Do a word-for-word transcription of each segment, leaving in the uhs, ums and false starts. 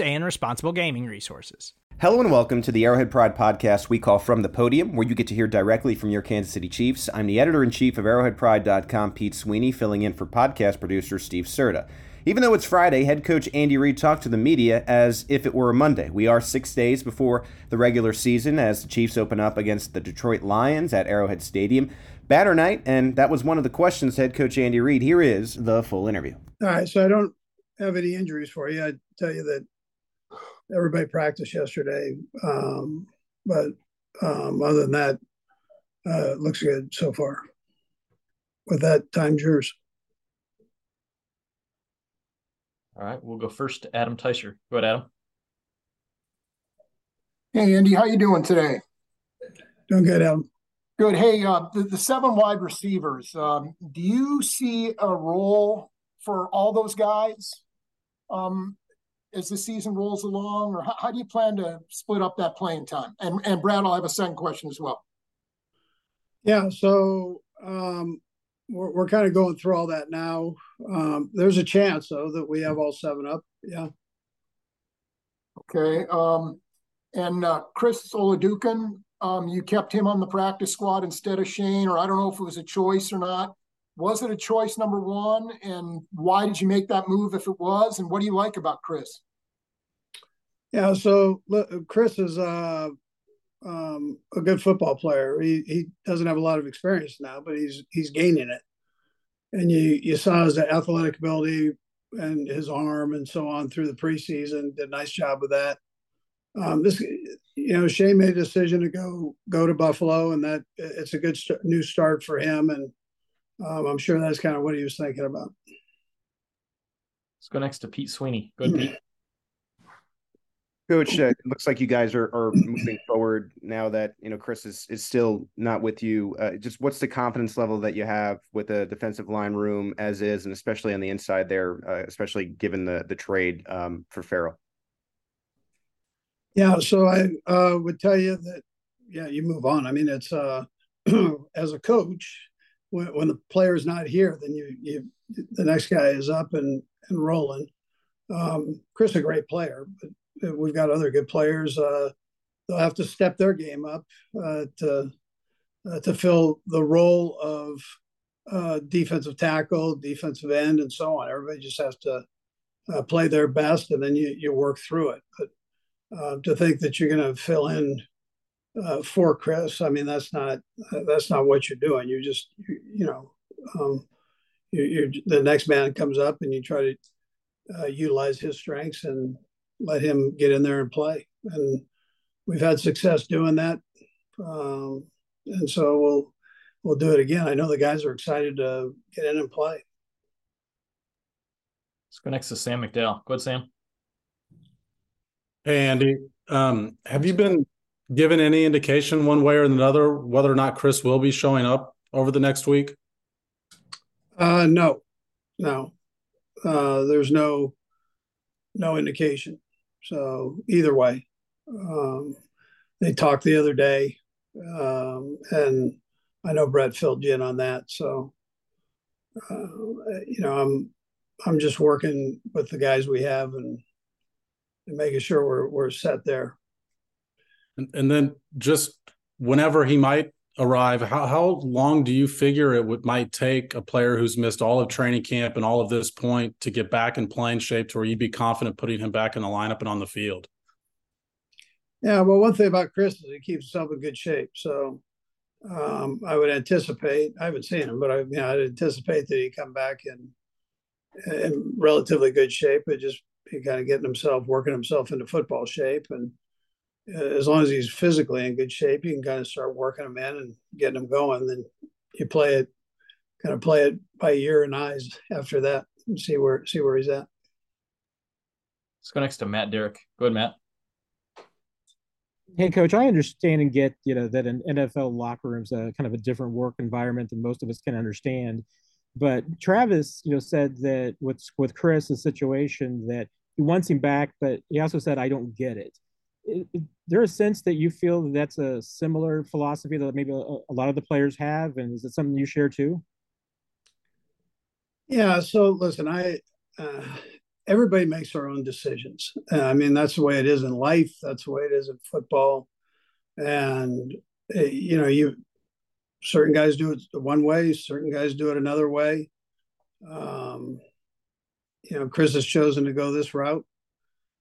and responsible gaming resources. Hello and welcome to the Arrowhead Pride podcast we call From the Podium, where you get to hear directly from your Kansas City Chiefs. I'm the editor-in-chief of Arrowhead Pride dot com, Pete Sweeney, filling in for podcast producer Steve Serta. Even though it's Friday, head coach Andy Reid talked to the media as if it were a Monday. We are six days before the regular season as the Chiefs open up against the Detroit Lions at Arrowhead Stadium. Banner night, and that was one of the questions head coach Andy Reid. Here is the full interview. All right, so I don't have any injuries for you. I tell you that everybody practiced yesterday, um, but um, other than that, uh, it looks good so far. With that, time's yours. All right, we'll go first to Adam Teicher. Go ahead, Adam. Hey, Andy, how you doing today? Doing good, Adam. Good. Hey, uh, the, the seven wide receivers, um, do you see a role for all those guys um, as the season rolls along? Or how, how do you plan to split up that playing time? And, and Brad, I'll have a second question as well. Yeah, so um, – We're, we're kind of going through all that now. Um, there's a chance, though, that we have all seven up. Yeah. Okay. Um, and uh, Chris Oladokun, um, you kept him on the practice squad instead of Shane, or I don't know if it was a choice or not. Was it a choice, number one? And why did you make that move if it was? And what do you like about Chris? Yeah, so look, Chris is uh, – Um, a good football player. He he doesn't have a lot of experience now, but he's he's gaining it. And you you saw his athletic ability and his arm and so on through the preseason. Did a nice job with that. Um, this you know Shane made a decision to go go to Buffalo, and that it's a good st- new start for him. And um, I'm sure that's kind of what he was thinking about. Let's go next to Pete Sweeney. Go ahead, Pete. Coach, uh, it looks like you guys are, are moving forward now that, you know, Chris is, is still not with you. Uh, just what's the confidence level that you have with the defensive line room as is, and especially on the inside there, uh, especially given the the trade um, for Farrell? Yeah, so I uh, would tell you that, yeah, you move on. I mean, it's uh, as a coach, when, when the player's not here, then you, you the next guy is up and, and rolling. Um, Chris is a great player, but we've got other good players. Uh, they'll have to step their game up uh, to uh, to fill the role of uh, defensive tackle, defensive end, and so on. Everybody just has to uh, play their best, and then you you work through it. But uh, to think that you're going to fill in uh, for Chris, I mean, that's not uh, that's not what you're doing. You're just you, you know um, you, you're the next man comes up, and you try to uh, utilize his strengths and let him get in there and play. And we've had success doing that. Um, and so we'll, we'll do it again. I know the guys are excited to get in and play. Let's go next to Sam McDowell. Go ahead, Sam. Hey, Andy. Um, have you been given any indication one way or another whether or not Chris will be showing up over the next week? Uh, no, no. Uh, there's no, no indication. So either way, um, they talked the other day, um, and I know Brett filled you in on that. So, uh, you know, I'm I'm just working with the guys we have and, and making sure we're we're set there. And, and then just whenever he might arrive, how, how long do you figure it would, might take a player who's missed all of training camp and all of this point to get back in playing shape to where you'd be confident putting him back in the lineup and on the field? Yeah, well, one thing about Chris is he keeps himself in good shape. So um, I would anticipate, I haven't seen him, but I, you know, I'd anticipate that he'd come back in, in relatively good shape, but just he kind of getting himself, working himself into football shape. And as long as he's physically in good shape, you can kind of start working him in and getting him going. Then you play it, kind of play it by ear and eyes after that and see where, see where he's at. Let's go next to Matt Derrick. Go ahead, Matt. Hey, Coach, I understand and get, you know, that an N F L locker room's a kind of a different work environment than most of us can understand. But Travis, you know, said that with, with Chris's situation that he wants him back, but he also said, I don't get it. Is there a sense that you feel that that's a similar philosophy that maybe a, a lot of the players have? And is it something you share too? Yeah. So listen, I, uh, everybody makes their own decisions. Uh, I mean, that's the way it is in life. That's the way it is in football. And, uh, you know, you, certain guys do it one way, certain guys do it another way. Um, you know, Chris has chosen to go this route.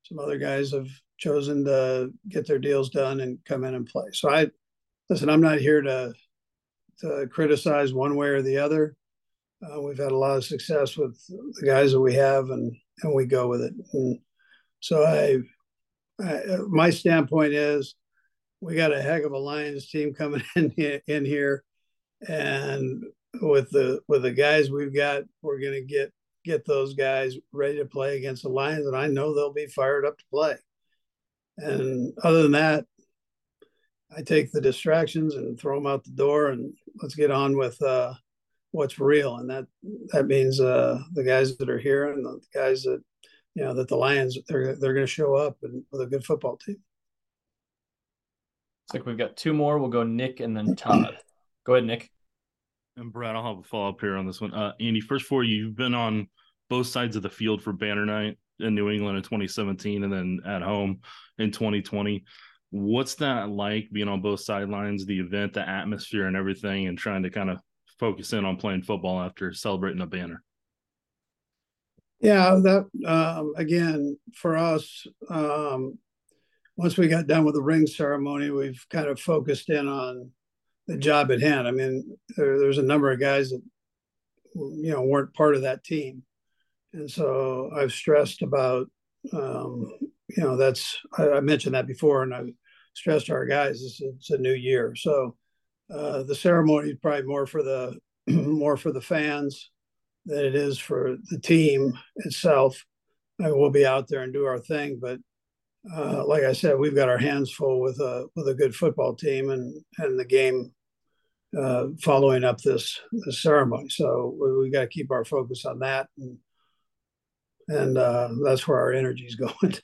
Some other guys have chosen to get their deals done and come in and play. So I, listen, I'm not here to, to criticize one way or the other. Uh, we've had a lot of success with the guys that we have, and, and we go with it. And so I, I, my standpoint is we got a heck of a Lions team coming in here, in here. And with the, with the guys we've got, we're going to get, get those guys ready to play against the Lions. And I know they'll be fired up to play. And other than that, I take the distractions and throw them out the door, and let's get on with uh, what's real. And that that means uh, the guys that are here and the guys that, you know, that the Lions, they're, they're going to show up and, with a good football team. Looks like we've got two more. We'll go Nick and then Todd. Go ahead, Nick. And Brett, I'll have a follow-up here on this one. Uh, Andy, first for you, you've been on both sides of the field for Banner Night in New England in twenty seventeen and then at home in twenty twenty. What's that like, being on both sidelines, the event, the atmosphere and everything, and trying to kind of focus in on playing football after celebrating a banner? Yeah, that um, again, for us, um, once we got done with the ring ceremony, we've kind of focused in on the job at hand. I mean, there, there's a number of guys that, you know, weren't part of that team. And so I've stressed about, um, you know, that's, I, I mentioned that before, and I stressed to our guys, it's, it's a new year. So uh, the ceremony is probably more for the, more for the fans than it is for the team itself. I mean, we'll be out there and do our thing, but uh, like I said, we've got our hands full with a, with a good football team and, and the game uh, following up this, this ceremony. So we, we got to keep our focus on that. And, and uh, that's where our energy is going.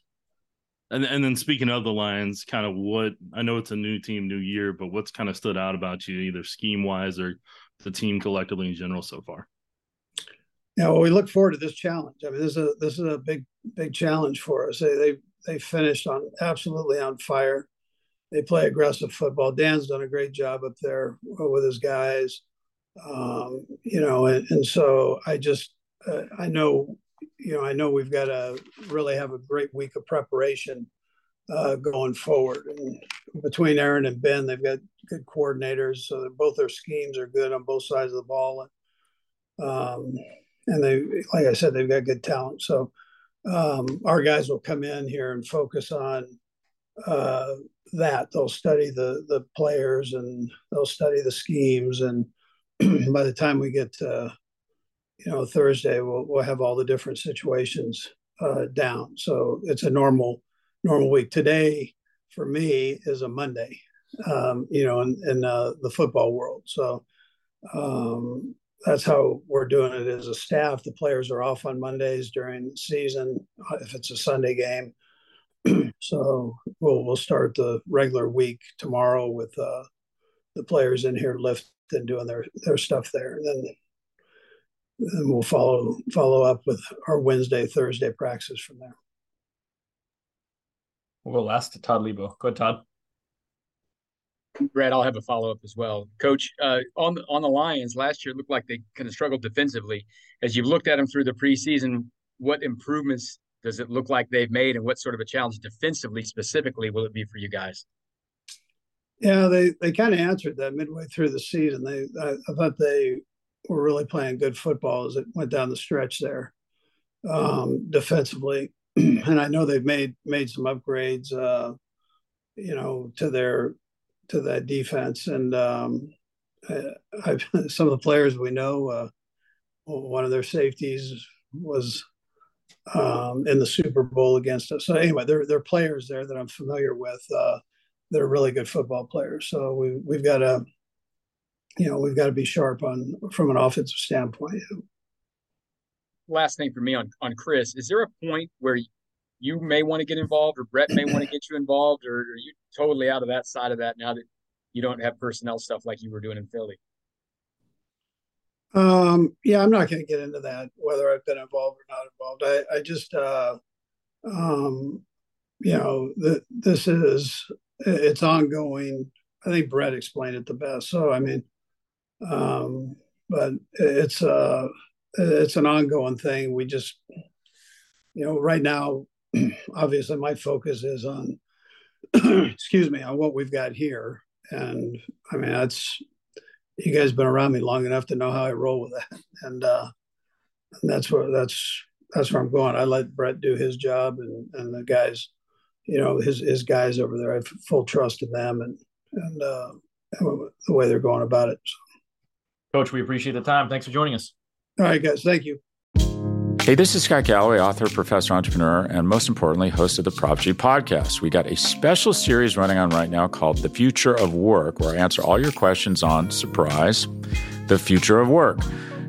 And and then speaking of the Lions, kind of what, I know it's a new team, new year, but what's kind of stood out about you, either scheme-wise or the team collectively in general so far? Yeah, well, we look forward to this challenge. I mean, this is a, this is a big, big challenge for us. They, they, they finished on absolutely on fire. They play aggressive football. Dan's done a great job up there with his guys. Um, you know, and, and so I just, uh, I know, you know, I know we've got to really have a great week of preparation uh, going forward. And between Aaron and Ben, they've got good coordinators. So both their schemes are good on both sides of the ball. Um, and they, like I said, they've got good talent. So um, our guys will come in here and focus on uh, that. They'll study the the players and they'll study the schemes. And by the time we get to, you know, Thursday, we'll we'll have all the different situations uh, down. So it's a normal normal week. Today for me is a Monday, um, you know, in, in uh, the football world. So um, that's how we're doing it as a staff. The players are off on Mondays during the season if it's a Sunday game. So we'll we'll start the regular week tomorrow with uh, the players in here lifting and doing their their stuff there, and then. And we'll follow follow up with our Wednesday, Thursday practices from there. We'll go last to Todd Lebo. Go ahead, Todd. Brett, I'll have a follow-up as well. Coach, uh, on, on the Lions, last year it looked like they kind of struggled defensively. As you've looked at them through the preseason, what improvements does it look like they've made, and what sort of a challenge defensively specifically will it be for you guys? Yeah, they, they kind of answered that midway through the season. They I, I thought they were really playing good football as it went down the stretch there um, defensively. And I know they've made made some upgrades, uh, you know, to their to that defense. And um, I, I, some of the players we know, uh, one of their safeties was um, in the Super Bowl against us. So anyway, there there are players there that I'm familiar with. Uh, They're really good football players, so we, we've got to, you know, we've got to be sharp on from an offensive standpoint. Last thing for me on on Chris, is there a point where you may want to get involved, or Brett may want to get you involved, or are you totally out of that side of that now that you don't have personnel stuff like you were doing in Philly? Um, yeah, I'm not going to get into that whether I've been involved or not involved. I I just, uh, um, you know, the, this is. It's ongoing. I think Brett explained it the best. So, I mean, um, but it's uh, it's an ongoing thing. We just, you know, right now, obviously my focus is on, excuse me, on what we've got here. And I mean, that's, you guys have been around me long enough to know how I roll with that. And, uh, and that's where, that's, that's where I'm going. I let Brett do his job and, and the guys, you know, his his guys over there, I have full trust in them and and uh, the way they're going about it. Coach, we appreciate the time. Thanks for joining us. All right, guys. Thank you. Hey, this is Scott Galloway, author, professor, entrepreneur, and most importantly, host of the Prop G podcast. We got a special series running on right now called The Future of Work, where I answer all your questions on, surprise, the future of work.